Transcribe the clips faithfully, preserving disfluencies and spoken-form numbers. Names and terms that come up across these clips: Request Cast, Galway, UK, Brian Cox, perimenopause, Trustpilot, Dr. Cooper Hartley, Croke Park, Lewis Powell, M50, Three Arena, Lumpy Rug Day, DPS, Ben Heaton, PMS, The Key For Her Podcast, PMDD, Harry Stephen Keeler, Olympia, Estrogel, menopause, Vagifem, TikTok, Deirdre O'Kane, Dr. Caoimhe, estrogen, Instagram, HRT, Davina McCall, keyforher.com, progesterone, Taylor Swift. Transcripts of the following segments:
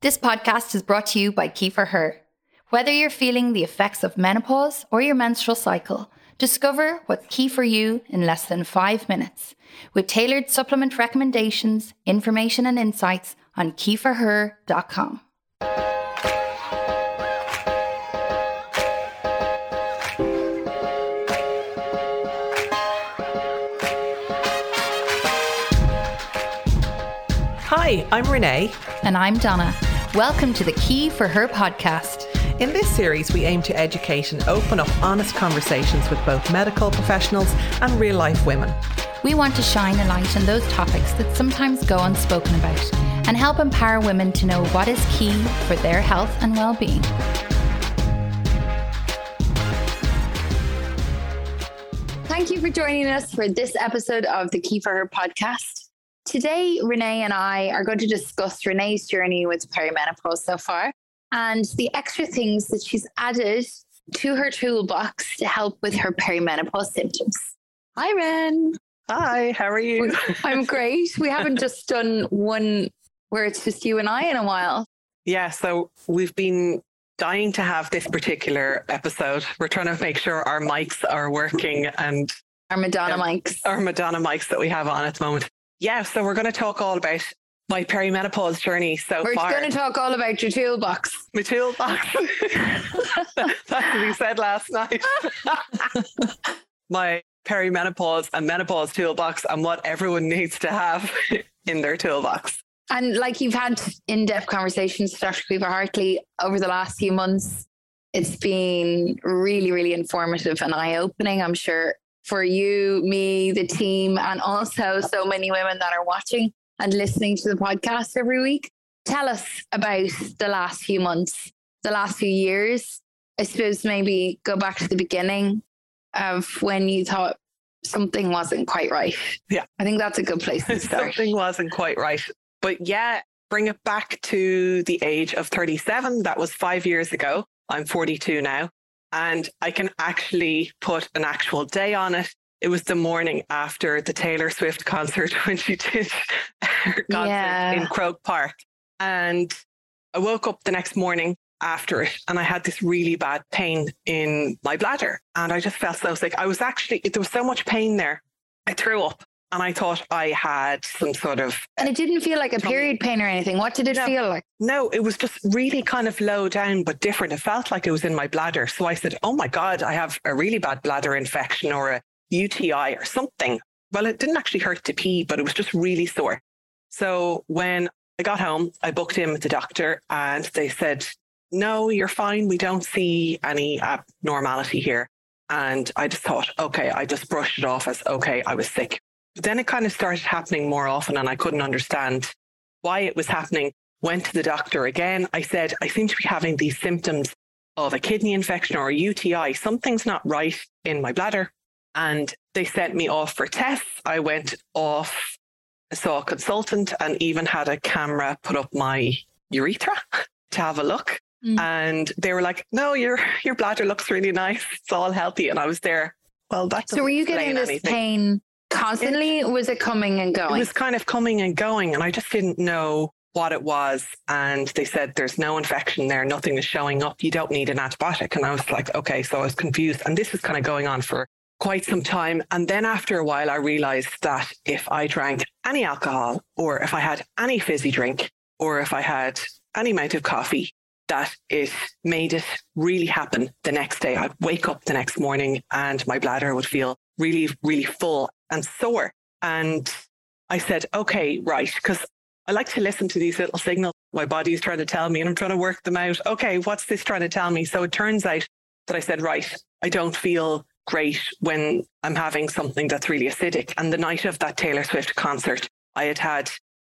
This podcast is brought to you by Key For Her. Whether you're feeling the effects of menopause or your menstrual cycle, discover what's key for you in less than five minutes with tailored supplement recommendations, information and insights on key for her dot com. Hi, I'm Renee. And I'm Donna. Welcome to the Key For Her podcast. In this series, we aim to educate and open up honest conversations with both medical professionals and real-life women. We want to shine a light on those topics that sometimes go unspoken about and help empower women to know what is key for their health and well-being. Thank you for joining us for this episode of the Key For Her podcast. Today, Renee and I are going to discuss Renee's journey with perimenopause so far and the extra things that she's added to her toolbox to help with her perimenopause symptoms. Hi, Ren. Hi, how are you? I'm great. We haven't just done one where it's just you and I in a while. Yeah, so we've been dying to have this particular episode. We're trying to make sure our mics are working and... Our Madonna um, mics. Our Madonna mics that we have on at the moment. Yeah, so we're going to talk all about my perimenopause journey so we're far. We're going to talk all about your toolbox. My toolbox. That's what we said last night. My perimenopause and menopause toolbox and what everyone needs to have in their toolbox. And like you've had in-depth conversations with Doctor Cooper Hartley over the last few months, it's been really, really informative and eye-opening, I'm sure, for you, me, the team, and also so many women that are watching and listening to the podcast every week. Tell us about the last few months, the last few years. I suppose maybe go back to the beginning of when you thought something wasn't quite right. Yeah. I think that's a good place to start. Something wasn't quite right. But yeah, bring it back to the age of thirty-seven. That was five years ago. I'm forty-two now. And I can actually put an actual day on it. It was the morning after the Taylor Swift concert when she did her concert yeah. in Croke Park. And I woke up the next morning after it and I had this really bad pain in my bladder. And I just felt so sick. I was actually, there was so much pain there. I threw up and I thought I had some sort of... And it didn't feel like a period pain or anything. What did it no, feel like? No, it was just really kind of low down, but different. It felt like it was in my bladder. So I said, oh my God, I have a really bad bladder infection or a U T I or something. Well, it didn't actually hurt to pee, but it was just really sore. So when I got home, I booked in with the doctor and they said, no, you're fine. We don't see any abnormality here. And I just thought, okay, I just brushed it off as, okay, I was sick. But then it kind of started happening more often and I couldn't understand why it was happening. Went to the doctor again. I said, I seem to be having these symptoms of a kidney infection or a U T I. Something's not right in my bladder. And they sent me off for tests. I went off, saw a consultant and even had a camera put up my urethra to have a look. Mm. And they were like, no, your your bladder looks really nice. It's all healthy. And I was there. Well, that's so were you getting this anything. Pain? Constantly, it, was it coming and going? It was kind of coming and going, and I just didn't know what it was. And they said, there's no infection there, nothing is showing up, you don't need an antibiotic. And I was like, okay, so I was confused. And this was kind of going on for quite some time. And then after a while, I realized that if I drank any alcohol, or if I had any fizzy drink, or if I had any amount of coffee, that it made it really happen the next day. I'd wake up the next morning and my bladder would feel really, really full and sore. And I said, okay, right. Because I like to listen to these little signals my body is trying to tell me and I'm trying to work them out. Okay, what's this trying to tell me? So it turns out that I said, right, I don't feel great when I'm having something that's really acidic. And the night of that Taylor Swift concert, I had had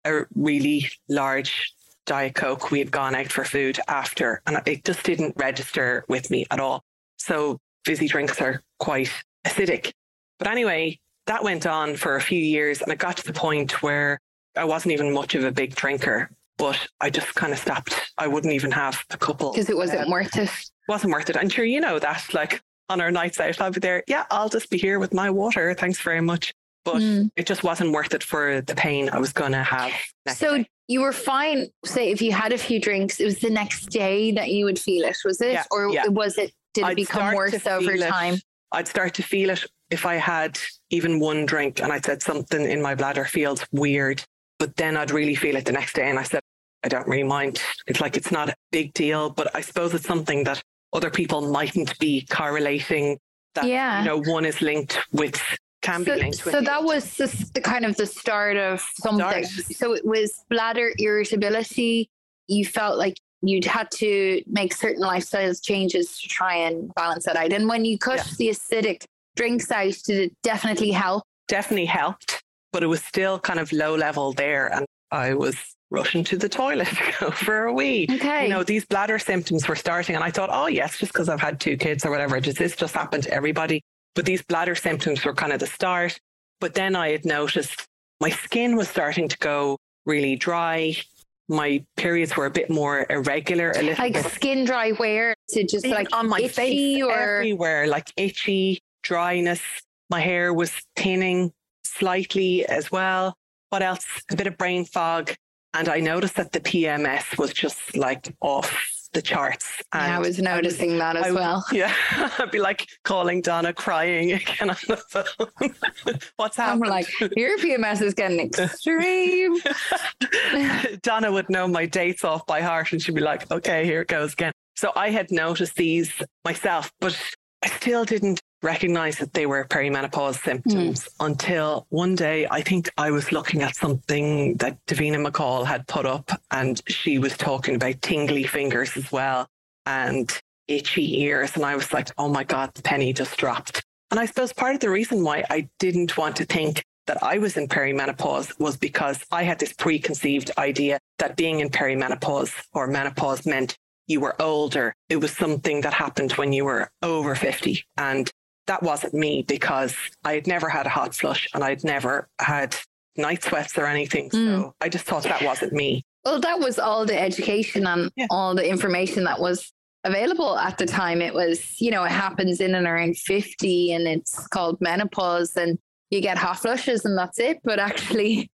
a really large Diet Coke. We had gone out for food after, and it just didn't register with me at all. So fizzy drinks are quite acidic. But anyway, that went on for a few years and it got to the point where I wasn't even much of a big drinker, but I just kind of stopped. I wouldn't even have a couple. Because it wasn't um, worth it. Wasn't worth it. I'm sure you know that, like on our nights out, I'll be there. Yeah, I'll just be here with my water. Thanks very much. But mm. it just wasn't worth it for the pain I was going to have. Next so day. you were fine, say if you had a few drinks, it was the next day that you would feel it, was it? Yeah, or yeah. was it, did I'd it become worse over time? It. I'd start to feel it if I had even one drink and I said something in my bladder feels weird, but then I'd really feel it the next day. And I said, I don't really mind. It's like, it's not a big deal, but I suppose it's something that other people mightn't be correlating that, yeah. you know, one is linked with, can so, be linked with. So that was just the kind of the start of something. Start. So it was bladder irritability. You felt like you'd had to make certain lifestyle changes to try and balance that out. And when you cut yeah. the acidic drinks out, did it definitely help? Definitely helped, but it was still kind of low level there. And I was rushing to the toilet to go for a wee. Okay. You know, these bladder symptoms were starting and I thought, oh yes, just because I've had two kids or whatever, does this just happen to everybody? But these bladder symptoms were kind of the start. But then I had noticed my skin was starting to go really dry. My periods were a bit more irregular. A little like bit. Skin dry where? So just like on my itchy face, or... everywhere, like itchy, dryness. My hair was thinning slightly as well. What else? A bit of brain fog. And I noticed that the P M S was just like off the charts. And yeah, I was noticing I was, that as I, well. Yeah. I'd be like calling Donna crying again on the phone. What's happening? I'm like, your P M S is getting extreme. Donna would know my dates off by heart and she'd be like, okay, here it goes again. So I had noticed these myself, but I still didn't recognize that they were perimenopause symptoms mm. until one day, I think I was looking at something that Davina McCall had put up and she was talking about tingly fingers as well and itchy ears. And I was like, oh my God, the penny just dropped. And I suppose part of the reason why I didn't want to think that I was in perimenopause was because I had this preconceived idea that being in perimenopause or menopause meant you were older. It was something that happened when you were over fifty. And that wasn't me because I had never had a hot flush and I'd never had night sweats or anything. So mm. I just thought that wasn't me. Well, that was all the education and yeah. all the information that was available at the time. It was, you know, it happens in and around fifty and it's called menopause and you get hot flushes and that's it. But actually,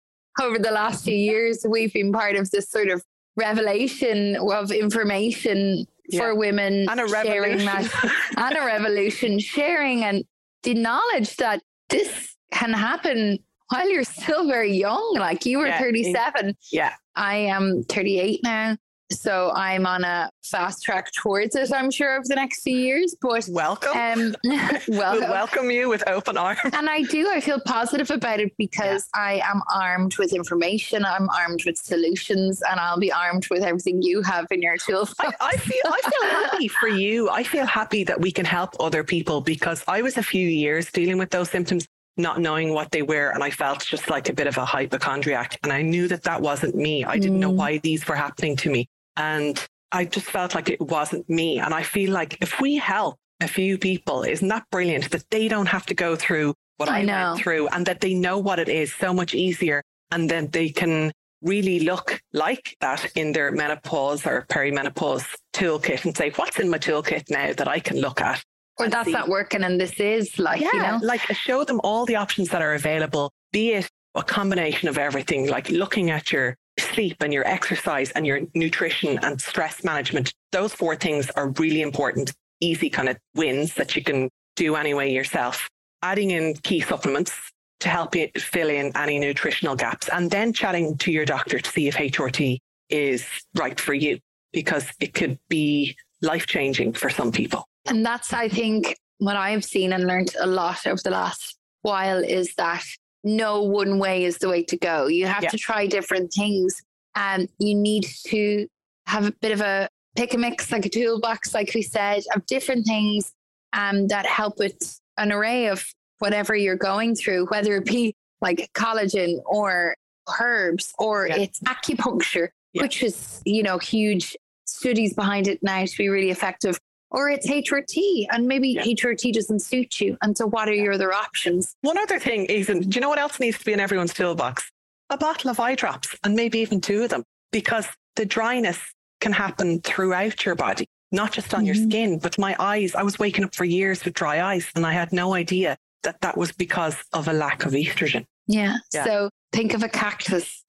over the last few years, we've been part of this sort of revelation of information yeah. for women and a revolution. Sharing that, and a revolution sharing and the knowledge that this can happen while you're still very young. Like you were yeah, thirty-seven. Yeah. I am thirty-eight now. So I'm on a fast track towards it, I'm sure, over the next few years. But welcome. Um, welcome. We'll welcome you with open arms. And I do, I feel positive about it because yeah. I am armed with information. I'm armed with solutions and I'll be armed with everything you have in your toolbox. I, I feel I feel happy for you. I feel happy that we can help other people because I was a few years dealing with those symptoms, not knowing what they were. And I felt just like a bit of a hypochondriac. And I knew that that wasn't me. I didn't mm. know why these were happening to me. And I just felt like it wasn't me. And I feel like if we help a few people, isn't that brilliant that they don't have to go through what I, I know. went through and that they know what it is so much easier. And then they can really look like that in their menopause or perimenopause toolkit and say, what's in my toolkit now that I can look at? Or that's see. Not working and this is like, yeah, you know, like show them all the options that are available, be it a combination of everything, like looking at your sleep and your exercise and your nutrition and stress management. Those four things are really important, easy kind of wins that you can do anyway yourself. Adding in key supplements to help you fill in any nutritional gaps and then chatting to your doctor to see if H R T is right for you because it could be life-changing for some people. And that's, I think, what I've seen and learned a lot over the last while is that no one way is the way to go. You have yeah. to try different things and you need to have a bit of a pick a mix, like a toolbox, like we said, of different things um, that help with an array of whatever you're going through, whether it be like collagen or herbs or yeah. it's acupuncture, yeah. which is, you know, huge studies behind it now to be really effective. Or it's H R T and maybe yeah. H R T doesn't suit you. And so what are yeah. your other options? One other thing, Ethan, do you know what else needs to be in everyone's toolbox? A bottle of eye drops and maybe even two of them, because the dryness can happen throughout your body, not just on mm-hmm. your skin, but my eyes. I was waking up for years with dry eyes and I had no idea that that was because of a lack of estrogen. Yeah. yeah. So think of a cactus.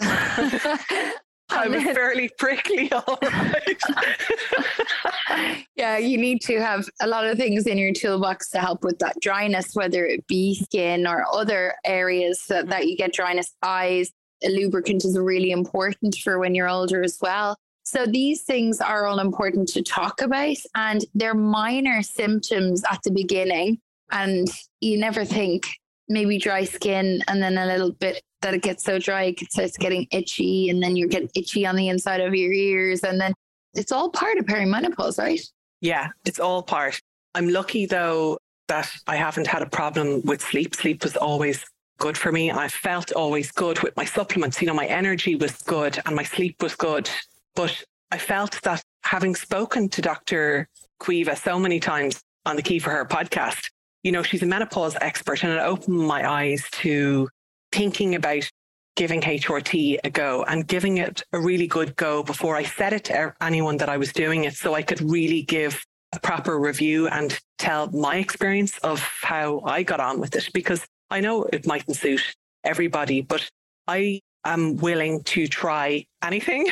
I was fairly prickly, all right. Yeah, you need to have a lot of things in your toolbox to help with that dryness, whether it be skin or other areas that, that you get dryness. Eyes, a lubricant is really important for when you're older as well. So these things are all important to talk about, and they're minor symptoms at the beginning. And you never think maybe dry skin, and then a little bit that it gets so dry, it starts getting itchy, and then you're getting itchy on the inside of your ears. And then it's all part of perimenopause, right? Yeah, it's all part. I'm lucky though that I haven't had a problem with sleep. Sleep was always good for me. I felt always good with my supplements. You know, my energy was good and my sleep was good. But I felt that having spoken to Doctor Caoimhe so many times on the Key For Her podcast, you know, she's a menopause expert, and it opened my eyes to thinking about giving H R T a go and giving it a really good go before I said it to anyone that I was doing it, so I could really give a proper review and tell my experience of how I got on with it, because I know it mightn't suit everybody, but I am willing to try anything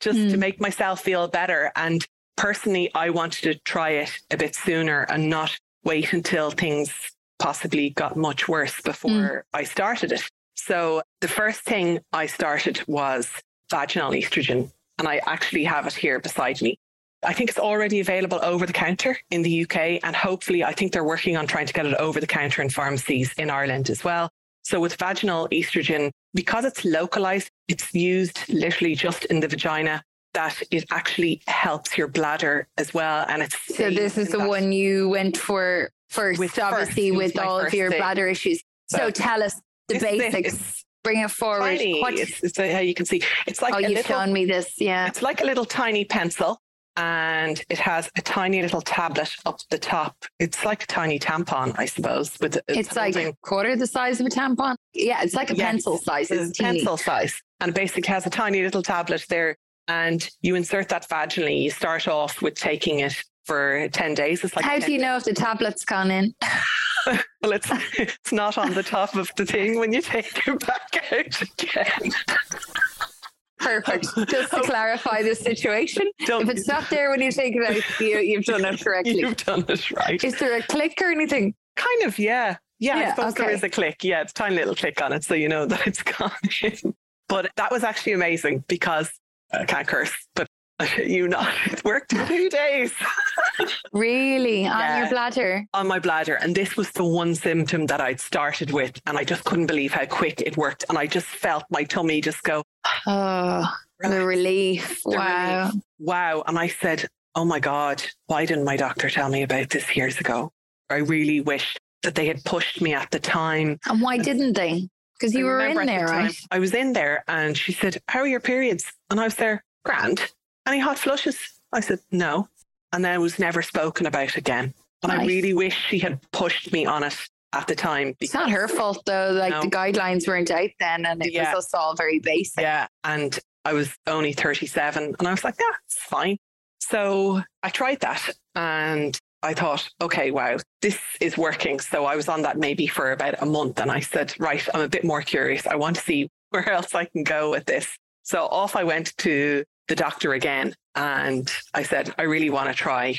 just mm. to make myself feel better. And personally, I wanted to try it a bit sooner and not wait until things possibly got much worse before mm. I started it. So the first thing I started was vaginal estrogen. And I actually have it here beside me. I think it's already available over the counter in the U K. And hopefully, I think they're working on trying to get it over the counter in pharmacies in Ireland as well. So with vaginal estrogen, because it's localized, it's used literally just in the vagina, that it actually helps your bladder as well. And it's so this is the that. one you went for first, with obviously first, with all of your thing. bladder issues. But so tell us the basics. Bring it forward. It's, it's a, how you can see. It's like oh, a you've little, shown me this. Yeah, it's like a little tiny pencil, and it has a tiny little tablet up the top. It's like a tiny tampon, I suppose. But it's, it's like a quarter the size of a tampon. Yeah, it's like a yes, pencil size. It's, it's pencil size, and basically has a tiny little tablet there. And you insert that vaginally. You start off with taking it for ten days. It's like How do you know days. if the tablet's gone in? Well, it's it's not on the top of the thing when you take it back out again. Perfect. Just to clarify the situation. Don't, if it's not there when you take it out, you, you've done it correctly. You've done it right. Is there a click or anything? Kind of, yeah. Yeah, yeah I suppose okay. there is a click. Yeah, it's a tiny little click on it, so you know that it's gone in. But that was actually amazing because... I can't curse, but you know, it worked in two days. Really? Yeah, on your bladder? On my bladder. And this was the one symptom that I'd started with. And I just couldn't believe how quick it worked. And I just felt my tummy just go, oh, relax. the relief. The wow. Relief. Wow. And I said, oh my God, why didn't my doctor tell me about this years ago? I really wish that they had pushed me at the time. And why and- didn't they? Because you were in there, right? I was in there and she said, how are your periods? And I was there, grand. Any hot flushes? I said, no. And then I was never spoken about again. And nice. I really wish she had pushed me on it at the time. It's not her fault though. Like no. the guidelines weren't out then and it yeah. was us all very basic. Yeah. And I was only thirty-seven and I was like, yeah, it's fine. So I tried that and I thought, okay, wow, this is working. So I was on that maybe for about a month and I said, right, I'm a bit more curious. I want to see where else I can go with this. So off I went to the doctor again and I said, I really want to try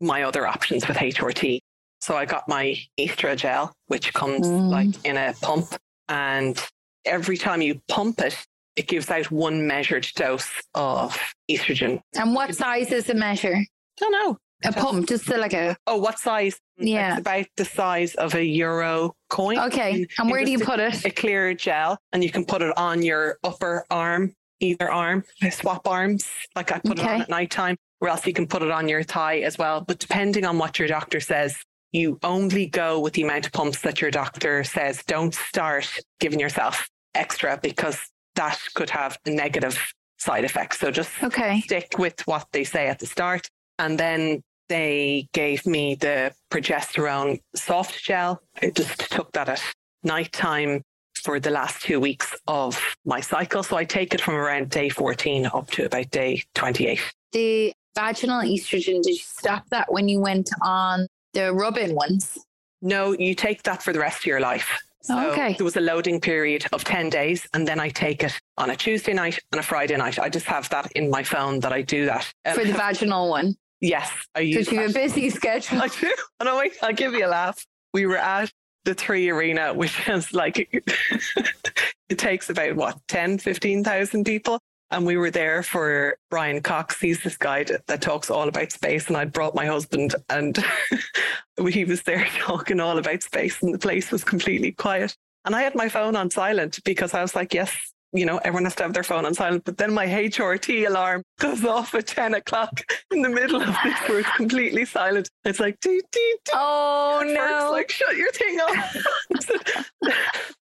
my other options with H R T. So I got my Estrogel, which comes mm. like in a pump. And every time you pump it, it gives out one measured dose of estrogen. And what size is the measure? I don't know. A pump, just like a... Oh, what size? Yeah. It's about the size of a euro coin. Okay. And where do you put it? A clear gel. And you can put it on your upper arm, either arm. I swap arms. Like I put okay. it on at nighttime. Or else you can put it on your thigh as well. But depending on what your doctor says, you only go with the amount of pumps that your doctor says. Don't start giving yourself extra because that could have a negative side effect. So just okay. stick with what they say at the start. And then... they gave me the progesterone soft gel. I just took that at nighttime for the last two weeks of my cycle. So I take it from around day fourteen up to about day twenty-eight. The vaginal estrogen, did you stop that when you went on the rub-in ones? No, you take that for the rest of your life. So okay. There was a loading period of ten days, and then I take it on a Tuesday night and a Friday night. I just have that in my phone that I do that. Um, For the vaginal one? Yes. Because you have a busy schedule. I do. And I wait, I'll give you a laugh. We were at the Three Arena, which is like, it takes about, what, ten, fifteen thousand people? And we were there for Brian Cox. He's this guy that talks all about space. And I'd brought my husband, and he was there talking all about space, and the place was completely quiet. And I had my phone on silent because I was like, yes, you know, everyone has to have their phone on silent. But then my H R T alarm goes off at ten o'clock in the middle of this where it's completely silent. It's like, dee, dee, dee. Oh, no. It's like, shut your thing off.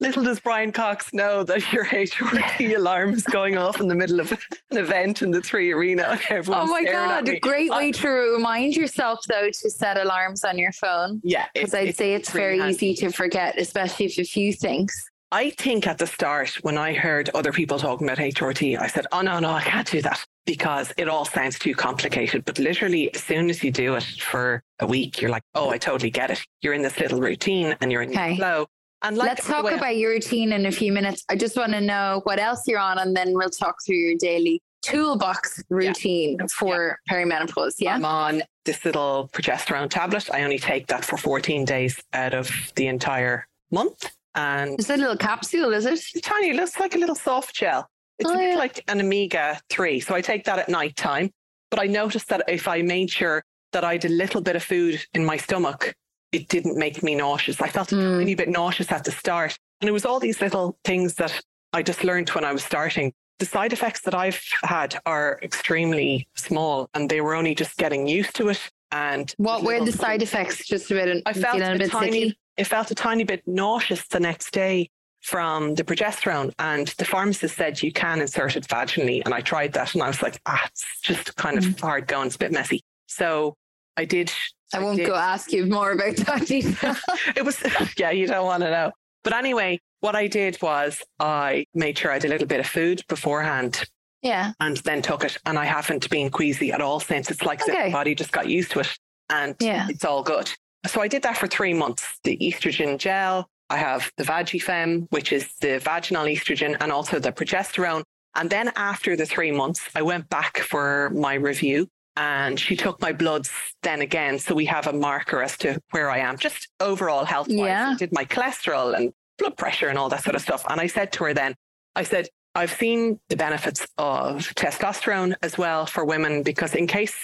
Little does Brian Cox know that your H R T alarm is going off in the middle of an event in the Three Arena. Oh, my God. A great way to remind yourself, though, to set alarms on your phone. Yeah. Because I'd say it's very easy to forget, especially if a few things. I think at the start, when I heard other people talking about H R T, I said, oh, no, no, I can't do that because it all sounds too complicated. But literally, as soon as you do it for a week, you're like, oh, I totally get it. You're in this little routine and you're in okay. your flow. And like, let's talk way- about your routine in a few minutes. I just want to know what else you're on, and then we'll talk through your daily toolbox routine yeah. for yeah. perimenopause. Yeah, I'm on this little progesterone tablet. I only take that for fourteen days out of the entire month. And it's a little capsule, is it? It's tiny, it looks like a little soft gel. It's oh, a bit yeah. like an omega three. So I take that at night time. But I noticed that if I made sure that I had a little bit of food in my stomach, it didn't make me nauseous. I felt mm. a tiny bit nauseous at the start. And it was all these little things that I just learned when I was starting. The side effects that I've had are extremely small, and they were only just getting used to it. And what were the side effects? Just a bit, I felt a bit tiny. Sicky. It felt a tiny bit nauseous the next day from the progesterone, and the pharmacist said you can insert it vaginally. And I tried that, and I was like, ah, it's just kind of mm-hmm. hard going. It's a bit messy. So I did. I, I won't did. go ask you more about that. It was, yeah, you don't want to know. But anyway, what I did was I made sure I had a little bit of food beforehand. Yeah. And then took it. And I haven't been queasy at all since. It's like okay. the body just got used to it, and yeah. it's all good. So I did that for three months. The estrogen gel, I have the Vagifem, which is the vaginal estrogen, and also the progesterone. And then after the three months, I went back for my review, and she took my bloods then again. So we have a marker as to where I am, just overall health-wise. Yeah. I did my cholesterol and blood pressure and all that sort of stuff. And I said to her then, I said, I've seen the benefits of testosterone as well for women, because in case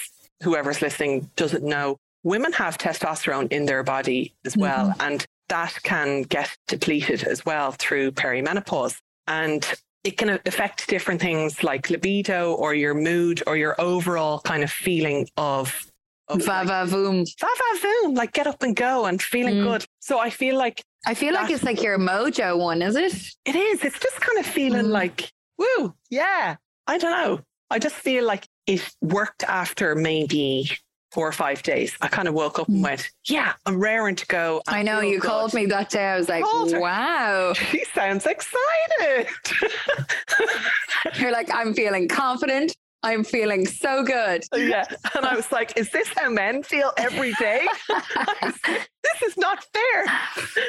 whoever's listening doesn't know, women have testosterone in their body as well, mm-hmm. and that can get depleted as well through perimenopause. And it can affect different things like libido or your mood or your overall kind of feeling of... of va-va-voom. Like, va-va-voom, like get up and go and feeling mm. good. So I feel like... I feel like it's like your mojo one, is it? It is. It's just kind of feeling mm. like, woo, yeah. I don't know. I just feel like it worked after maybe... four or five days. I kind of woke up and went, yeah, I'm raring to go. I know you good. called me that day. I was like, wow. She sounds excited. You're like, I'm feeling confident. I'm feeling so good. Yeah. And I was like, is this how men feel every day? This is not fair.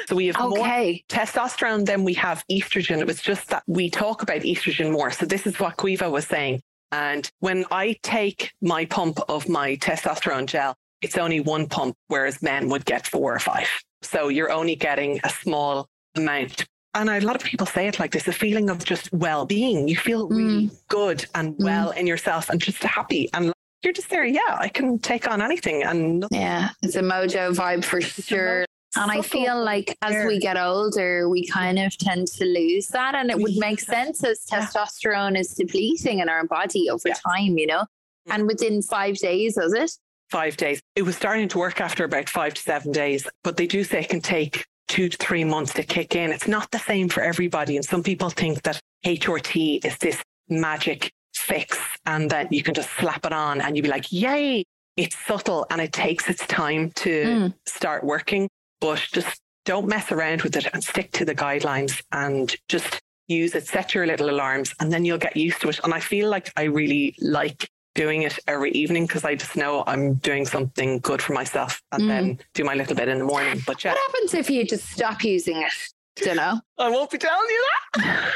So we have okay. more testosterone than we have estrogen. It was just that we talk about estrogen more. So this is what Caoimhe was saying. And when I take my pump of my testosterone gel, it's only one pump, whereas men would get four or five. So you're only getting a small amount. And a lot of people say it like this, a feeling of just well-being. You feel mm. really good and well mm. in yourself and just happy. And you're just there, yeah, I can take on anything. And nothing. Yeah, it's a mojo vibe for sure. And I feel like as we get older, we kind of tend to lose that. And it would make sense as testosterone is depleting in our body over yeah. time, you know, and within five days, was it? Five days. It was starting to work after about five to seven days, but they do say it can take two to three months to kick in. It's not the same for everybody. And some people think that H R T is this magic fix and that you can just slap it on and you'd be like, yay, it's subtle and it takes its time to mm. start working. But just don't mess around with it and stick to the guidelines and just use it, set your little alarms, and then you'll get used to it. And I feel like I really like doing it every evening because I just know I'm doing something good for myself and mm. then do my little bit in the morning. But yeah. What happens if you just stop using it? dinner. I won't be telling you that.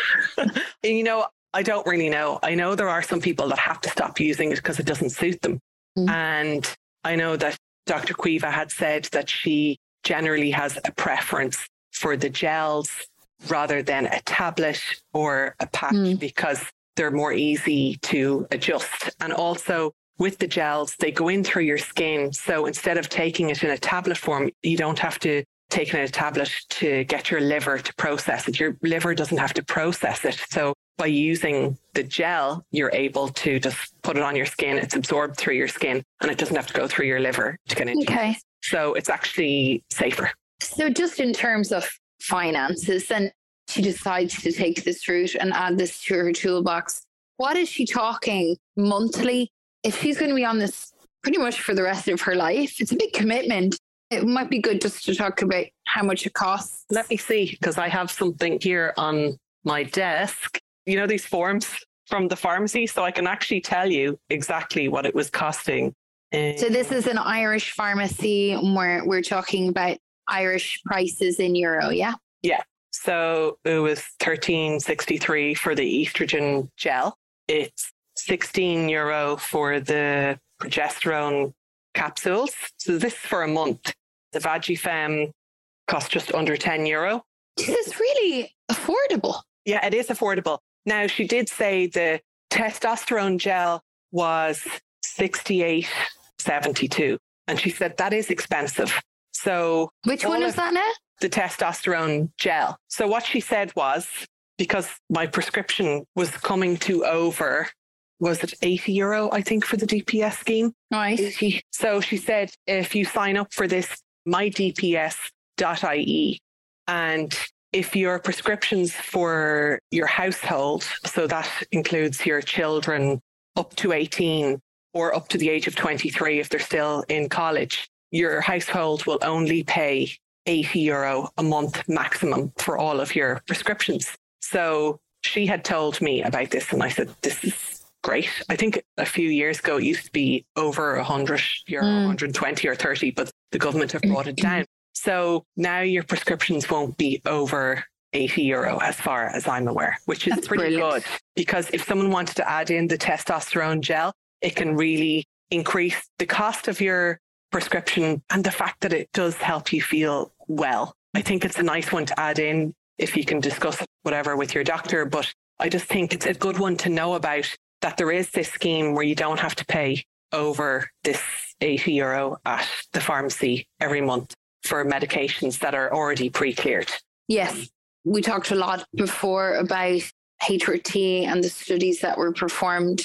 And you know, I don't really know. I know there are some people that have to stop using it because it doesn't suit them. Mm. And I know that Doctor Caoimhe had said that she generally has a preference for the gels rather than a tablet or a patch mm. because they're more easy to adjust. And also with the gels, they go in through your skin. So instead of taking it in a tablet form, you don't have to take it in a tablet to get your liver to process it. Your liver doesn't have to process it. So by using the gel, you're able to just put it on your skin. It's absorbed through your skin and it doesn't have to go through your liver to get into okay. it. So it's actually safer. So just in terms of finances, and she decides to take this route and add this to her toolbox, what is she talking monthly? If she's going to be on this pretty much for the rest of her life, it's a big commitment. It might be good just to talk about how much it costs. Let me see, because I have something here on my desk. You know, these forms from the pharmacy, so I can actually tell you exactly what it was costing. Um, so this is an Irish pharmacy, and we're, we're talking about Irish prices in euro, yeah? Yeah. So it was thirteen sixty-three for the estrogen gel. It's sixteen euro for the progesterone capsules. So this is for a month. The Vagifem costs just under ten euro. This is really affordable. Yeah, it is affordable. Now, she did say the testosterone gel was sixty-eight seventy-two. And she said that is expensive. So which one is that now? The testosterone gel. So what she said was, because my prescription was coming to over, was it eighty euro, I think, for the D P S scheme? Right. So she said, if you sign up for this, my D P S dot I E, and if your prescriptions for your household, so that includes your children up to eighteen or up to the age of twenty-three, if they're still in college, your household will only pay eighty euro a month maximum for all of your prescriptions. So she had told me about this and I said, this is great. I think a few years ago, it used to be over one hundred euro, mm. one hundred twenty or thirty, but the government have brought it down. So now your prescriptions won't be over eighty euro as far as I'm aware, which is That's pretty brilliant. Good. Because if someone wanted to add in the testosterone gel, it can really increase the cost of your prescription and the fact that it does help you feel well. I think it's a nice one to add in if you can discuss whatever with your doctor, but I just think it's a good one to know about, that there is this scheme where you don't have to pay over this eighty euro at the pharmacy every month for medications that are already pre-cleared. Yes. We talked a lot before about H R T and the studies that were performed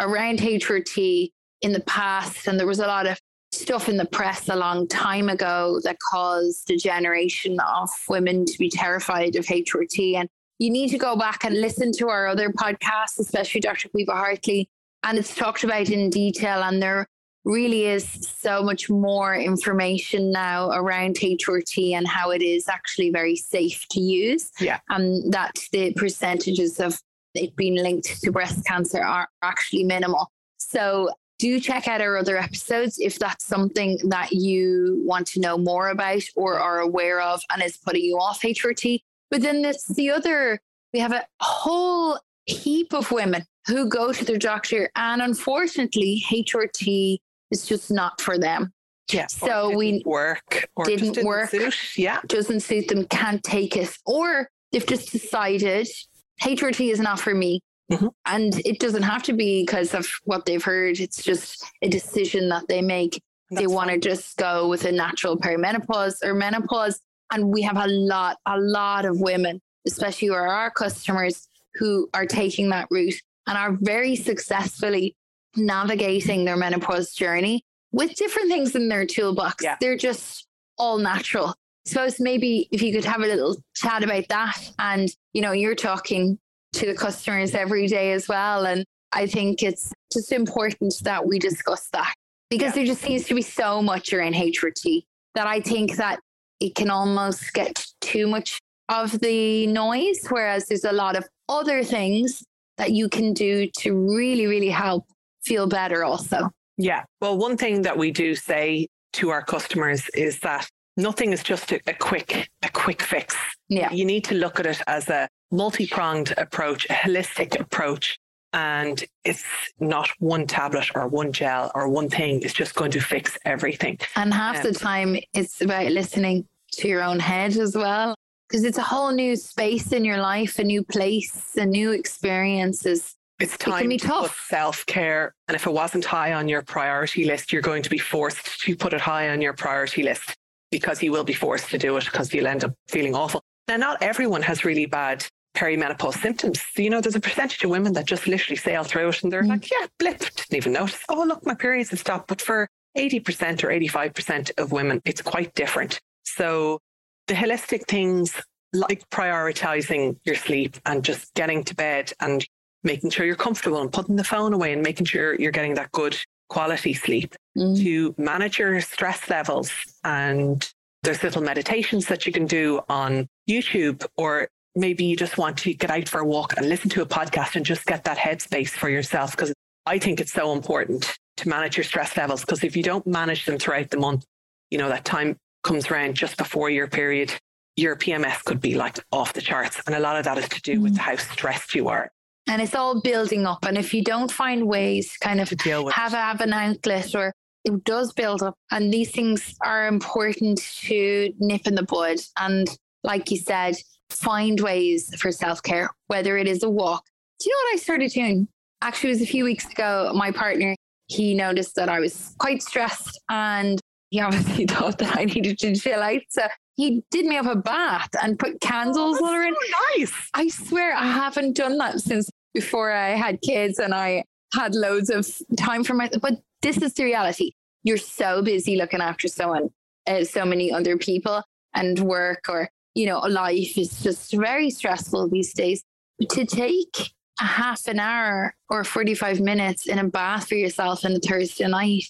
around H R T in the past. And there was a lot of stuff in the press a long time ago that caused a generation of women to be terrified of H R T. And you need to go back and listen to our other podcasts, especially Doctor Cooper Hartley. And it's talked about in detail. And there really is so much more information now around H R T and how it is actually very safe to use. Yeah. And that the percentages of it being linked to breast cancer are actually minimal. So do check out our other episodes if that's something that you want to know more about or are aware of and is putting you off H R T. But then there's the other, we have a whole heap of women who go to their doctor and unfortunately H R T is just not for them. Yes. Yeah, so we work or didn't, didn't work. Suit. Yeah. Doesn't suit them, can't take it. Or they've just decided H R T is not for me. Mm-hmm. And it doesn't have to be because of what they've heard. It's just a decision that they make. That's they want to just go with a natural perimenopause or menopause. And we have a lot, a lot of women, especially who are our customers, who are taking that route and are very successfully navigating their menopause journey with different things in their toolbox. Yeah. They're just all natural. I suppose maybe if you could have a little chat about that and, you know, you're talking to the customers every day as well. And I think it's just important that we discuss that because yeah. there just seems to be so much around H R T that I think that it can almost get too much of the noise. Whereas there's a lot of other things that you can do to really, really help feel better also. Yeah. Well, one thing that we do say to our customers is that nothing is just a, a quick, a quick fix. Yeah. You need to look at it as a multi-pronged approach, a holistic approach. And it's not one tablet or one gel or one thing is just going to fix everything. And half um, the time it's about listening to your own head as well, because it's a whole new space in your life, a new place, a new experiences. It's time it can be to tough. Put self-care. And if it wasn't high on your priority list, you're going to be forced to put it high on your priority list, because you will be forced to do it, because you'll end up feeling awful. Now, not everyone has really bad perimenopause symptoms. You know, there's a percentage of women that just literally sail through it and they're mm. like, yeah, blip, didn't even notice. Oh, look, my periods have stopped. But for eighty percent or eighty-five percent of women, it's quite different. So the holistic things like prioritizing your sleep and just getting to bed and making sure you're comfortable and putting the phone away and making sure you're getting that good quality sleep, mm. to manage your stress levels. And there's little meditations that you can do on YouTube, or maybe you just want to get out for a walk and listen to a podcast and just get that headspace for yourself. Because I think it's so important to manage your stress levels, because if you don't manage them throughout the month, you know, that time comes around just before your period, your P M S could be like off the charts. And a lot of that is to do mm. with how stressed you are. And it's all building up. And if you don't find ways to kind of to deal with have, have an outlet, or it does build up, and these things are important to nip in the bud. And like you said, find ways for self-care, whether it is a walk. Do you know what I started doing? Actually, it was a few weeks ago. My partner, he noticed that I was quite stressed, and he obviously thought that I needed to chill out. So he did me up a bath and put candles oh, all around. So nice. I swear I haven't done that since before I had kids and I had loads of time for myself. But this is the reality. You're so busy looking after someone, uh, so many other people and work, or, you know, life is just very stressful these days. To take a half an hour or forty-five minutes in a bath for yourself on a Thursday night,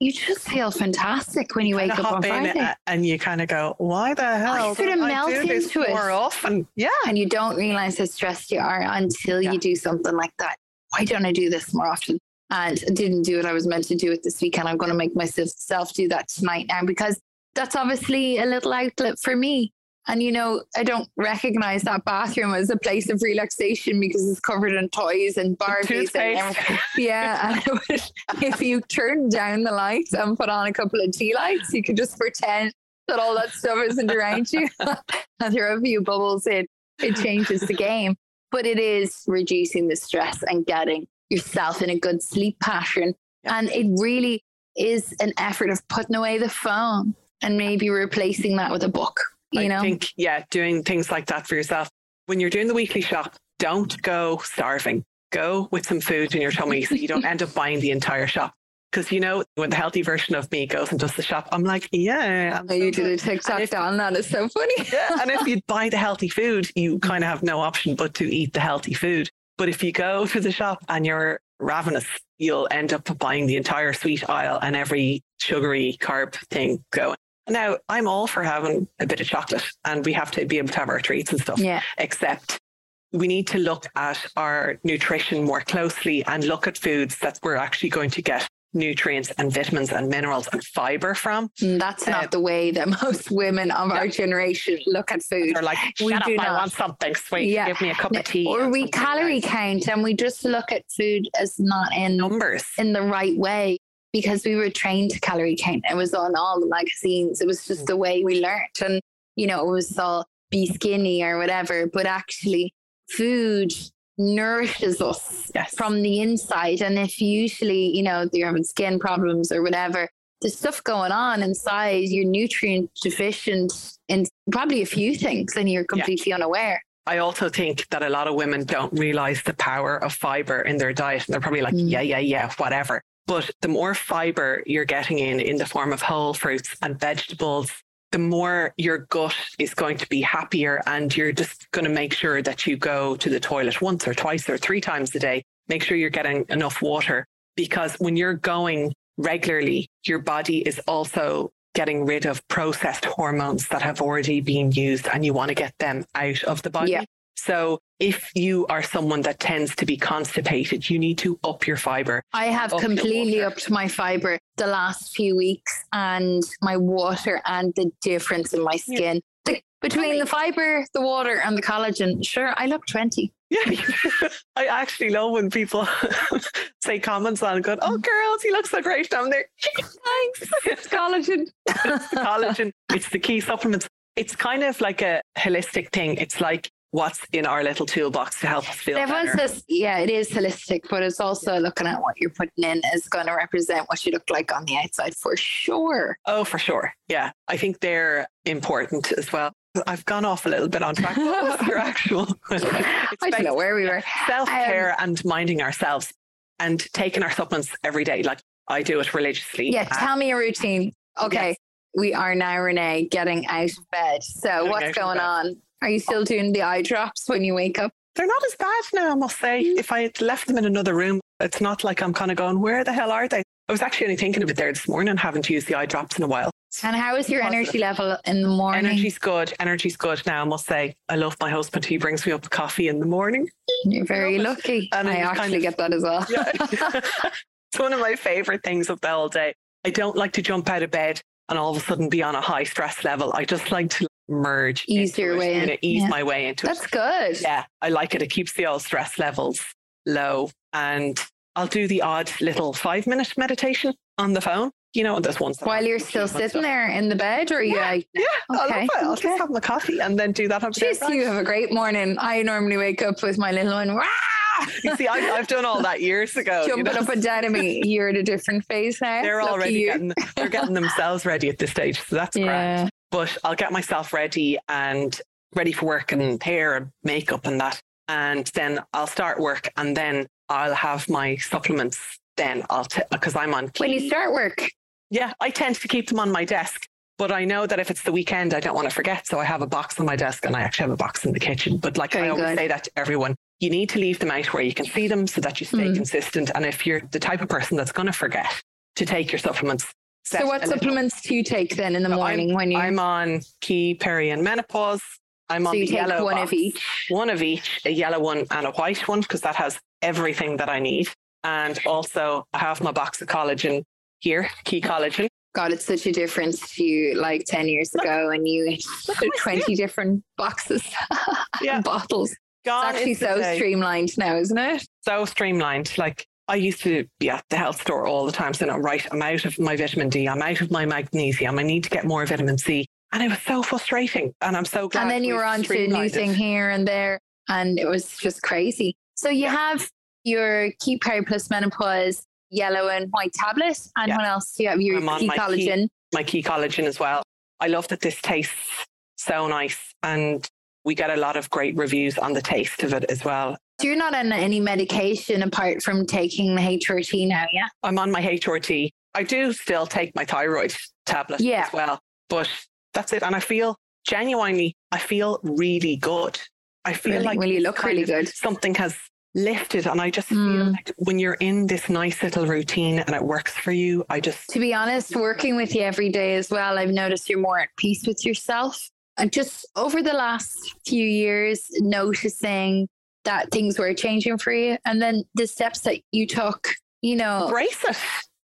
you just feel fantastic when you, you wake up on Friday. And you kind of go, why the hell? I sort of melt into it more often. Yeah. And you don't realize how stressed you are until yeah. you do something like that. Why don't I do this more often? And I didn't do it. I was meant to do it this weekend. I'm going to make myself do that tonight now, because that's obviously a little outlet for me. And, you know, I don't recognize that bathroom as a place of relaxation because it's covered in toys and Barbies. And everything. Yeah. And would, if you turn down the lights and put on a couple of tea lights, you could just pretend that all that stuff isn't around you. And throw a few bubbles in. It changes the game. But it is reducing the stress and getting yourself in a good sleep pattern. Yeah. And it really is an effort of putting away the phone and maybe replacing that with a book. I you know? think, yeah, doing things like that for yourself. When you're doing the weekly shop, don't go starving. Go with some food in your tummy so you don't end up buying the entire shop. Because, you know, when the healthy version of me goes and does the shop, I'm like, yeah. I'm oh, so you did a TikTok on that. It's so funny. Yeah, and if you buy the healthy food, you kind of have no option but to eat the healthy food. But if you go to the shop and you're ravenous, you'll end up buying the entire sweet aisle and every sugary carb thing going. Now, I'm all for having a bit of chocolate, and we have to be able to have our treats and stuff, yeah. except we need to look at our nutrition more closely and look at foods that we're actually going to get nutrients and vitamins and minerals and fiber from. Mm, that's uh, not the way that most women of no. our generation look at food. They're like, shut we up, do I not. want something sweet. Yeah. Give me a cup no, of tea. Or, or we calorie nice. count, and we just look at food as not in numbers in the right way. Because we were trained to calorie count. It was on all the magazines. It was just the way we learned. And, you know, it was all be skinny or whatever. But actually, food nourishes us yes. from the inside. And if usually, you know, you're having skin problems or whatever, there's stuff going on inside. You're nutrient deficient in probably a few things and you're completely yeah. unaware. I also think that a lot of women don't realize the power of fiber in their diet. And they're probably like, mm. yeah, yeah, yeah, whatever. But the more fiber you're getting in, in the form of whole fruits and vegetables, the more your gut is going to be happier. And you're just going to make sure that you go to the toilet once or twice or three times a day. Make sure you're getting enough water, because when you're going regularly, your body is also getting rid of processed hormones that have already been used and you want to get them out of the body. Yeah. So if you are someone that tends to be constipated, you need to up your fiber. I have up completely upped my fiber the last few weeks, and my water, and the difference in my skin. Yeah. The Between the fiber, the water and the collagen, sure, I look twenty. Yeah, I actually love when people say comments on it, go, oh, girls, he looks so great down there. Thanks. It's collagen. It's the collagen. It's the key supplements. It's kind of like a holistic thing. It's like what's in our little toolbox to help us feel there better. Was this, yeah, it is holistic, but it's also looking at what you're putting in is going to represent what you look like on the outside for sure. Oh, for sure. Yeah, I think they're important as well. I've gone off a little bit on track. What was your actual? I don't know where we were. Self-care um, and minding ourselves and taking our supplements every day. Like I do it religiously. Yeah. Uh, tell me a routine. Okay. Yes. We are now, Renee, getting out of bed. So getting what's going on? Are you still doing the eye drops when you wake up? They're not as bad now, I must say. Mm. If I had left them in another room, it's not like I'm kind of going, where the hell are they? I was actually only thinking of it there this morning, haven't used the eye drops in a while. And how is your positive energy level in the morning? Energy's good. Energy's good now, I must say. I love my husband. He brings me up coffee in the morning. You're very lucky. And I actually kind of, get that as well. Yeah. It's one of my favourite things of the whole day. I don't like to jump out of bed and all of a sudden be on a high stress level. I just like to merge. Ease your way in. Ease yeah. my way into That's it. That's good. Yeah, I like it. It keeps the old stress levels low. And I'll do the odd little five minute meditation on the phone. You know, there's one. While you're still sitting there in the bed, or are you? Yeah, like, yeah. Okay. I'll, I'll okay. just have my coffee and then do that. Jeez, right. You have a great morning. I normally wake up with my little one. Rah! You see, I've, I've done all that years ago. Jumping you know? up and down at me. You're at a different phase now. They're already getting, they're getting themselves ready at this stage. So that's yeah. grand. But I'll get myself ready and ready for work and hair and makeup and that. And then I'll start work and then I'll have my supplements. Then I'll, because t- I'm on. When you start work. Yeah, I tend to keep them on my desk, but I know that if it's the weekend, I don't want to forget. So I have a box on my desk and I actually have a box in the kitchen. But like Very I always good. say that to everyone, you need to leave them out where you can see them so that you stay mm. consistent. And if you're the type of person that's going to forget to take your supplements. So what supplements do you take then in the so morning I'm, when you? I'm on key, peri and menopause. I'm so on you the take yellow one box, of each. One of each, a yellow one and a white one, because that has everything that I need. And also I have my box of collagen. Here, key collagen. God, it's such a difference to like ten years ago and you had twenty different boxes yeah. and bottles. God, it's actually so day. streamlined now, isn't it? So streamlined. Like I used to be at the health store all the time saying, so, no, right, I'm out of my vitamin D, I'm out of my magnesium, I need to get more vitamin C. And it was so frustrating. And I'm so glad. And then you were on to a new thing here and there and it was just crazy. So you yeah. have your Key Power Plus Menopause yellow and white tablet, and yeah. what else do you have? Your key my collagen key, my key collagen as well. I love that this tastes so nice and we get a lot of great reviews on the taste of it as well. So you're not on any medication apart from taking the H R T now? Yeah, I'm on my H R T. I do still take my thyroid tablet yeah. as well, but that's it. And I feel genuinely I feel really good. I feel really, like really look really good. Something has lifted, and I just feel mm. like when you're in this nice little routine and it works for you, I just to be honest, working with you every day as well, I've noticed you're more at peace with yourself. And just over the last few years, noticing that things were changing for you, and then the steps that you took, you know, embrace it.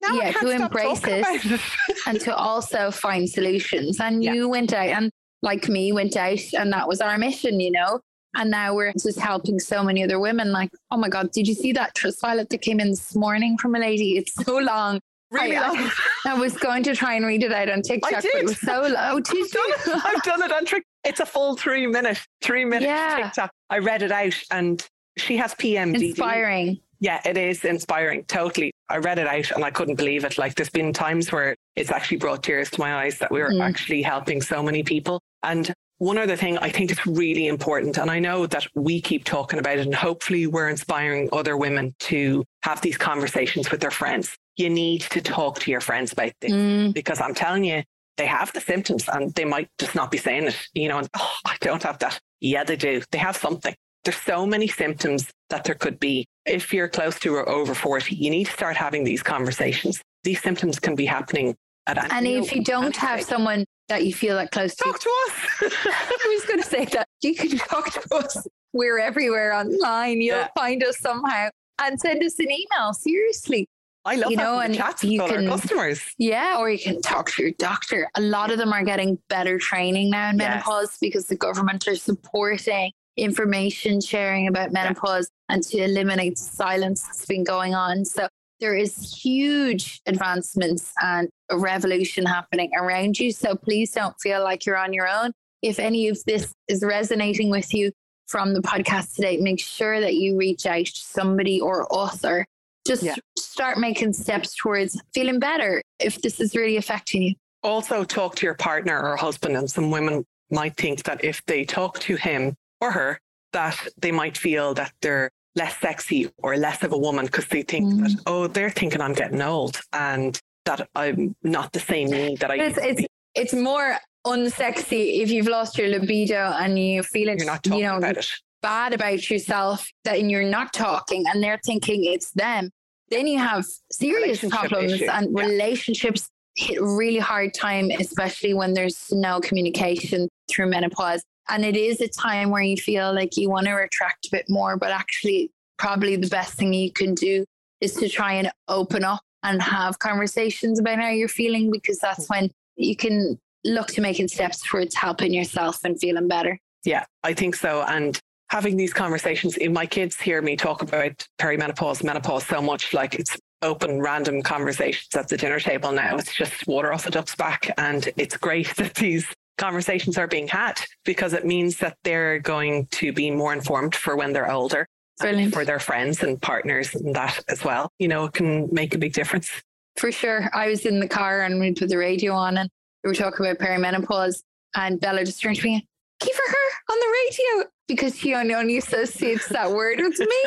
Now yeah, to embrace it, it. And to also find solutions. And yeah. you went out, and like me, went out, and that was our mission, you know. And now we're just helping so many other women. Like, oh my God, did you see that Trustpilot that came in this morning from a lady? It's so long. Really I, long. I, I was going to try and read it out on TikTok, I did. But it was so long. I've, done it. I've done it on TikTok. It's a full three minute, three minute yeah. TikTok. I read it out and she has P M D D. Inspiring. Yeah, it is inspiring. Totally. I read it out and I couldn't believe it. Like there's been times where it's actually brought tears to my eyes that we were mm. actually helping so many people. And one other thing I think is really important, and I know that we keep talking about it and hopefully we're inspiring other women to have these conversations with their friends. You need to talk to your friends about this mm. because I'm telling you, they have the symptoms and they might just not be saying it, you know, and oh, I don't have that. Yeah, they do. They have something. There's so many symptoms that there could be. If you're close to or over forty, you need to start having these conversations. These symptoms can be happening at any And if you don't have someone that you feel that close to. Talk to us. I was going to say that. You can talk to us. We're everywhere online. You'll yeah. find us somehow. And send us an email. Seriously. I love, you know, and chats you with all can, our customers. Yeah, or you can talk to your doctor. A lot of them are getting better training now in menopause yes. because the government are supporting information sharing about menopause yeah. and to eliminate the silence that's been going on. So there is huge advancements and a revolution happening around you. So please don't feel like you're on your own. If any of this is resonating with you from the podcast today, make sure that you reach out to somebody or author. Just yeah. start making steps towards feeling better if this is really affecting you. Also talk to your partner or husband. And some women might think that if they talk to him or her, that they might feel that they're less sexy or less of a woman because they think mm. that, oh, they're thinking I'm getting old and that I'm not the same me that I it's, used to it's, be. It's more unsexy if you've lost your libido and you feel it, you're not talking you know, about it. Bad about yourself, that and you're not talking and they're thinking it's them. Then you have serious problems issue. and yeah. relationships hit a really hard time, especially when there's no communication through menopause. And it is a time where you feel like you want to retract a bit more, but actually probably the best thing you can do is to try and open up and have conversations about how you're feeling, because that's when you can look to making steps towards helping yourself and feeling better. Yeah, I think so. And having these conversations, my kids hear me talk about perimenopause, menopause so much, like it's open random conversations at the dinner table now. It's just water off a duck's back. And it's great that these conversations are being had, because it means that they're going to be more informed for when they're older, for their friends and partners and that as well. You know, it can make a big difference. For sure. I was in the car and we put the radio on and we were talking about perimenopause, and Bella just turned to me, Key For Her on the radio, because she only, only associates that word with me.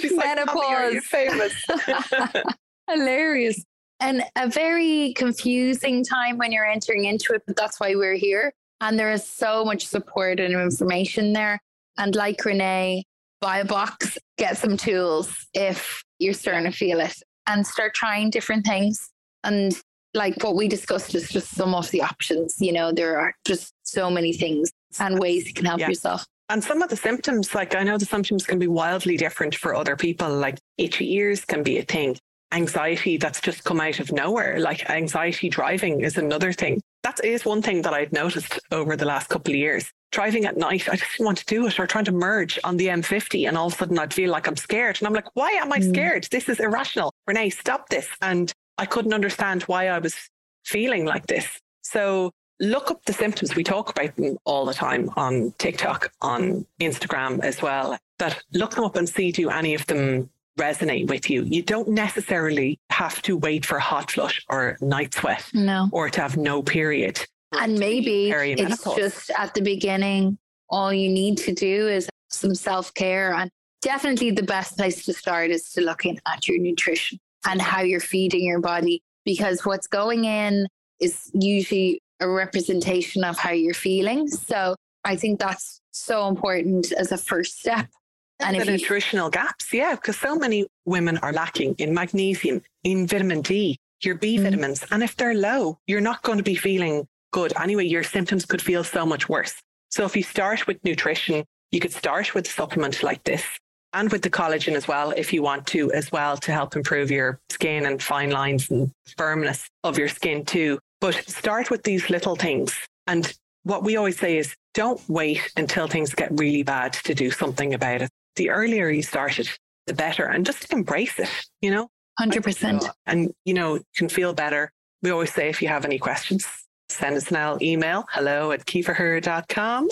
She's menopause. Like, are you famous? Hilarious. And a very confusing time when you're entering into it, but that's why we're here. And there is so much support and information there. And like Renee, buy a box, get some tools if you're starting to feel it, and start trying different things. And like what we discussed is just some of the options. You know, there are just so many things and ways you can help yeah. yourself. And some of the symptoms, like I know the symptoms can be wildly different for other people, like itchy ears can be a thing. Anxiety that's just come out of nowhere, like anxiety driving is another thing. That is one thing that I've noticed over the last couple of years. Driving at night, I just didn't want to do it, or trying to merge on the M fifty, and all of a sudden I'd feel like I'm scared. And I'm like, why am I scared? Mm. This is irrational. Renee, stop this. And I couldn't understand why I was feeling like this. So look up the symptoms. We talk about them all the time on TikTok, on Instagram as well. But look them up and see, do any of them resonate with you? You don't necessarily have to wait for hot flush or night sweat no. or to have no period. And maybe it's just at the beginning, all you need to do is some self-care. And definitely the best place to start is to looking at your nutrition and how you're feeding your body, because what's going in is usually a representation of how you're feeling. So I think that's so important as a first step. And the if nutritional you... gaps, yeah, because so many women are lacking in magnesium, in vitamin D, your B vitamins. Mm. And if they're low, you're not going to be feeling good. Anyway, your symptoms could feel so much worse. So if you start with nutrition, you could start with a supplement like this, and with the collagen as well, if you want to, as well, to help improve your skin and fine lines and firmness of your skin too. But start with these little things. And what we always say is, don't wait until things get really bad to do something about it. The earlier you start it, the better, and just embrace it, you know? one hundred percent. And, you know, you can feel better. We always say, if you have any questions, send us an email, hello at key for her dot com.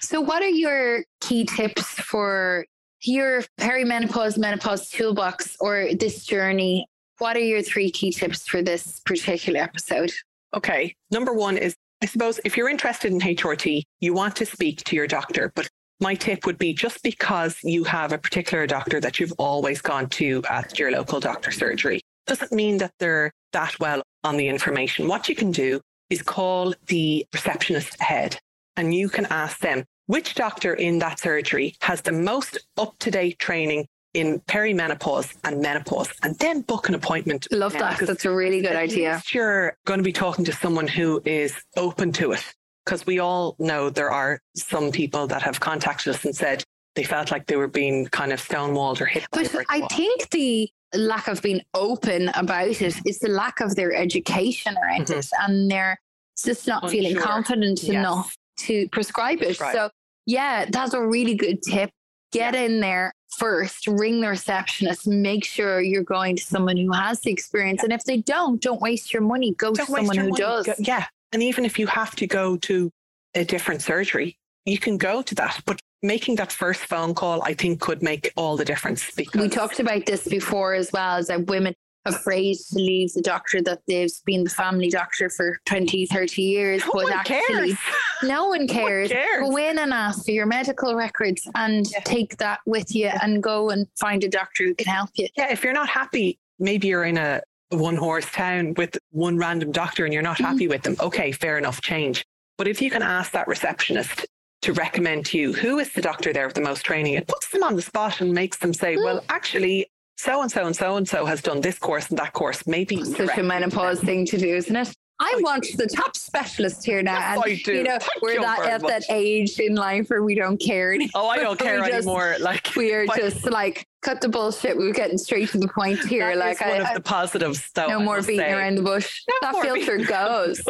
So what are your key tips for your perimenopause, menopause toolbox, or this journey? What are your three key tips for this particular episode? Okay. Number one is, I suppose, if you're interested in H R T, you want to speak to your doctor, but my tip would be, just because you have a particular doctor that you've always gone to at your local doctor surgery doesn't mean that they're that well on the information. What you can do is call the receptionist ahead, and you can ask them which doctor in that surgery has the most up-to-date training in perimenopause and menopause, and then book an appointment. Love that. That's a really good idea. You're going to be talking to someone who is open to it. Because we all know there are some people that have contacted us and said, they felt like they were being kind of stonewalled or hit. But I think the lack of being open about it is the lack of their education around mm-hmm. it, and they're just not Unsure. feeling confident yes. enough to prescribe it. Prescribe. So yeah, that's a really good tip. Get yeah. in there first, ring the receptionist, make sure you're going to someone who has the experience. Yeah. And if they don't, don't waste your money. Go don't to someone who money. does. Go, yeah. And even if you have to go to a different surgery, you can go to that. But making that first phone call, I think, could make all the difference. Because we talked about this before as well, is that women afraid to leave the doctor that they've been the family doctor for twenty, thirty years. No but one actually, cares. No one cares. No one cares. Go in and ask for your medical records and yeah. take that with you and go and find a doctor who can help you. Yeah, if you're not happy, maybe you're in a one horse town with one random doctor and you're not happy mm. with them. Okay, fair enough, change. But if you can ask that receptionist to recommend to you who is the doctor there with the most training, it puts them on the spot and makes them say, mm. well, actually, so-and-so and so-and-so has done this course and that course. Maybe such a menopause thing to do, isn't it? I want the top specialist here now. Yes, and, I do. You know, Thank we're you that, at much. that age in life where we don't care anymore. Oh, I don't care just, anymore. Like we are just like, cut the bullshit. We're getting straight to the point here. That like is one I, of I, the positives. Though, no more beating say. around the bush. No that filter goes.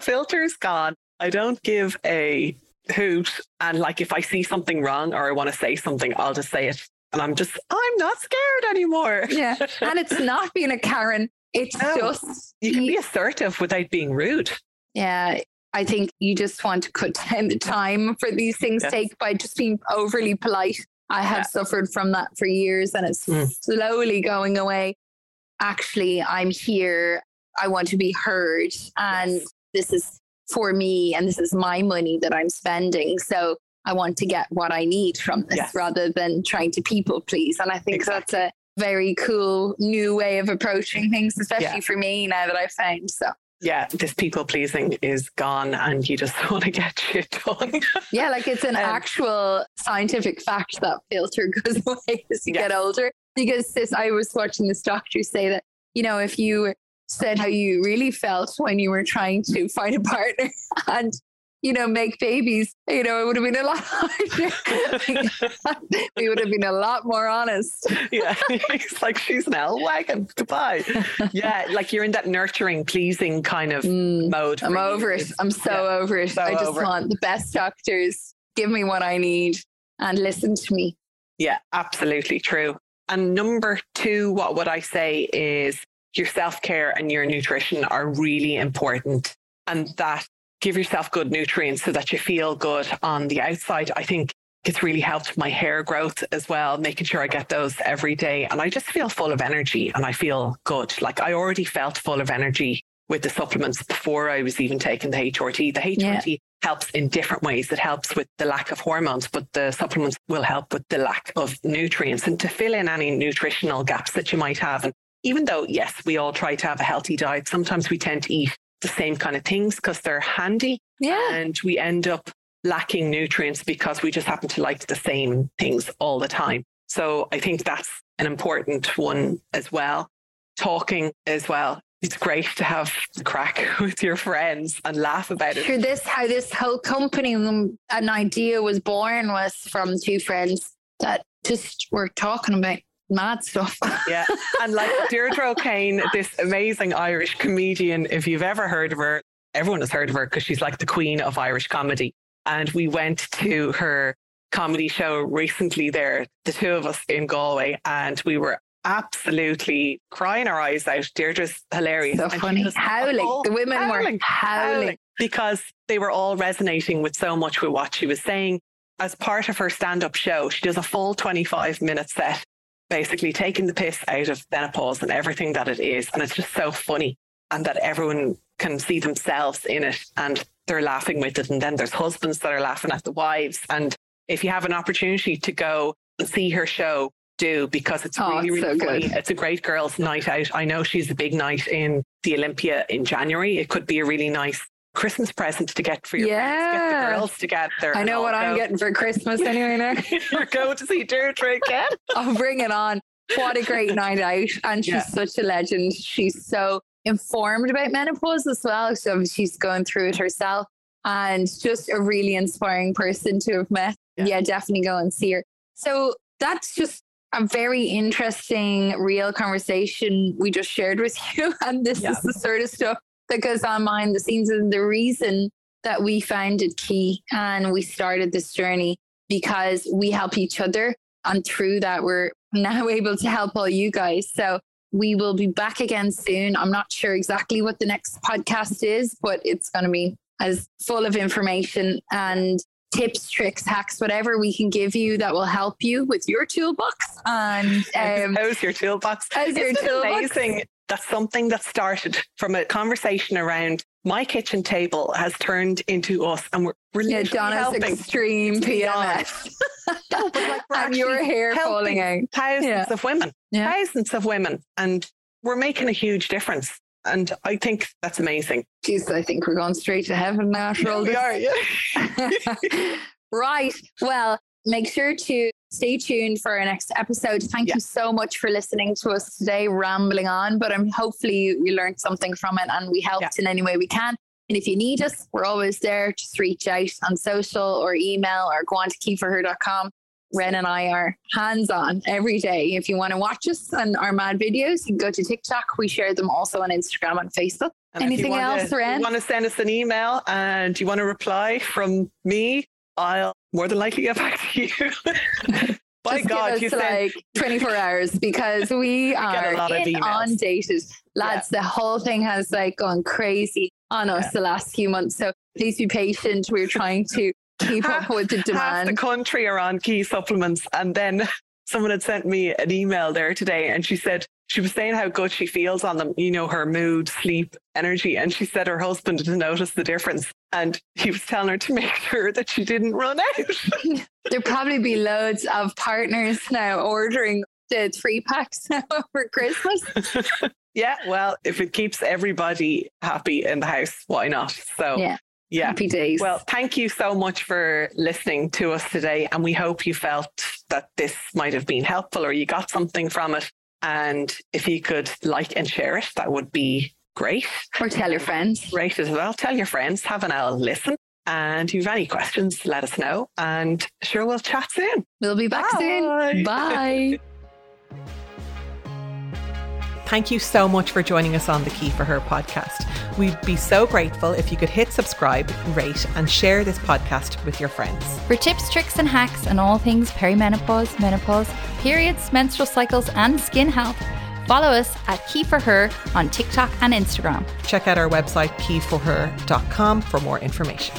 Filter's gone. I don't give a hoot. And like, if I see something wrong or I want to say something, I'll just say it. And I'm just, I'm not scared anymore. Yeah. And it's not being a Karen. It's no, just... You can be assertive without being rude. Yeah. I think you just want to cut down the time for these things yes. take by just being overly polite. I have yeah. suffered from that for years and it's mm. slowly going away. Actually, I'm here. I want to be heard. And yes. this is for me and this is my money that I'm spending. So I want to get what I need from this yes. rather than trying to people please. And I think exactly. that's a very cool new way of approaching things, especially yeah. for me now that I've found. So yeah, this people pleasing is gone and you just want to get shit done. Yeah, like it's an um, actual scientific fact that filter goes away as you yes. get older. Because this, I was watching this doctor say that, you know, if you said how you really felt when you were trying to find a partner and you know, make babies, you know, it would have been a lot harder. We would have been a lot more honest. Yeah. It's like, she's an L wagon. Goodbye. Yeah. Like you're in that nurturing, pleasing kind of mm, mode. I'm over it. I'm so yeah, over it. So I just want it. The best doctors. Give me what I need and listen to me. Yeah, absolutely true. And number two, what would I say is your self-care and your nutrition are really important. And that give yourself good nutrients so that you feel good on the outside. I think it's really helped my hair growth as well, making sure I get those every day. And I just feel full of energy and I feel good. Like I already felt full of energy with the supplements before I was even taking the H R T. The H R T yeah. helps in different ways. It helps with the lack of hormones, but the supplements will help with the lack of nutrients and to fill in any nutritional gaps that you might have. And even though, yes, we all try to have a healthy diet, sometimes we tend to eat the same kind of things because they're handy yeah. and we end up lacking nutrients because we just happen to like the same things all the time. So I think that's an important one as well. Talking as well. It's great to have a crack with your friends and laugh about it. Sure, this, how this whole company, an idea was born was from two friends that just were talking about mad stuff. Yeah. And like Deirdre O'Kane, this amazing Irish comedian, if you've ever heard of her, everyone has heard of her because she's like the queen of Irish comedy. And we went to her comedy show recently there, the two of us in Galway, and we were absolutely crying our eyes out. Deirdre's hilarious. So funny. Howling. All, the women howling, were howling. howling. Because they were all resonating with so much with what she was saying. As part of her stand-up show, she does a full twenty-five minute set basically taking the piss out of menopause and everything that it is. And it's just so funny and that everyone can see themselves in it and they're laughing with it. And then there's husbands that are laughing at the wives. And if you have an opportunity to go and see her show, do, because it's oh, really, it's so really funny. Good. It's a great girls' night out. I know she's a big night in the Olympia in January. It could be a really nice Christmas present to get for your yeah. friends, get the girls together. I know what go. I'm getting for Christmas anyway now. You're going to see Deirdre again. I'll bring it on. What a great night out. And she's yeah. such a legend. She's so informed about menopause as well. So she's going through it herself and just a really inspiring person to have met. Yeah, yeah definitely go and see her. So that's just a very interesting, real conversation we just shared with you. And this yeah. is the sort of stuff that goes on behind the scenes, and the reason that we founded Key and we started this journey, because we help each other. And through that, we're now able to help all you guys. So we will be back again soon. I'm not sure exactly what the next podcast is, but it's going to be as full of information and tips, tricks, hacks, whatever we can give you that will help you with your toolbox. And um, how's your toolbox? How's your toolbox? Amazing. That's something that started from a conversation around my kitchen table has turned into us, and we're really yeah, Donna's helping. Extreme P M S. No, like and your hair falling out. Thousands yeah. of women, yeah. thousands of women, and we're making a huge difference. And I think that's amazing. Jeez, I think we're going straight to heaven now after all this. Yeah, we are, yeah. Right. Well, make sure to stay tuned for our next episode. Thank yeah. you so much for listening to us today, rambling on, but I'm hopefully you, you learned something from it and we helped yeah. in any way we can. And if you need us, we're always there. Just reach out on social or email or go on to key for her dot com. Ren and I are hands-on every day. If you want to watch us and our mad videos, you can go to TikTok. We share them also on Instagram and Facebook. And anything else, to, Ren? If you want to send us an email and you want to reply from me, I'll more than likely get back to you. By just God, give us like said... twenty-four hours, because we are in on dated. Lads, yeah. the whole thing has like gone crazy on us yeah. the last few months. So please be patient. We're trying to keep half, up with the demand. Half the country are on Key supplements. And then someone had sent me an email there today, and she said, she was saying how good she feels on them, you know, her mood, sleep, energy. And she said her husband didn't notice the difference. And he was telling her to make sure that she didn't run out. There'll probably be loads of partners now ordering the three packs now for Christmas. Yeah, well, if it keeps everybody happy in the house, why not? So yeah. Yeah. Happy days. Well, thank you so much for listening to us today. And we hope you felt that this might have been helpful or you got something from it. And if you could like and share it, that would be great. Or tell your friends. Great as well. Tell your friends, have an owl listen. And if you have any questions, let us know. And sure, we'll chat soon. We'll be back Bye. soon. Bye. Thank you so much for joining us on the Key for Her podcast. We'd be so grateful if you could hit subscribe, rate, and share this podcast with your friends. For tips, tricks, and hacks on all things perimenopause, menopause, periods, menstrual cycles, and skin health, follow us at Key for Her on TikTok and Instagram. Check out our website, key for her dot com, for more information.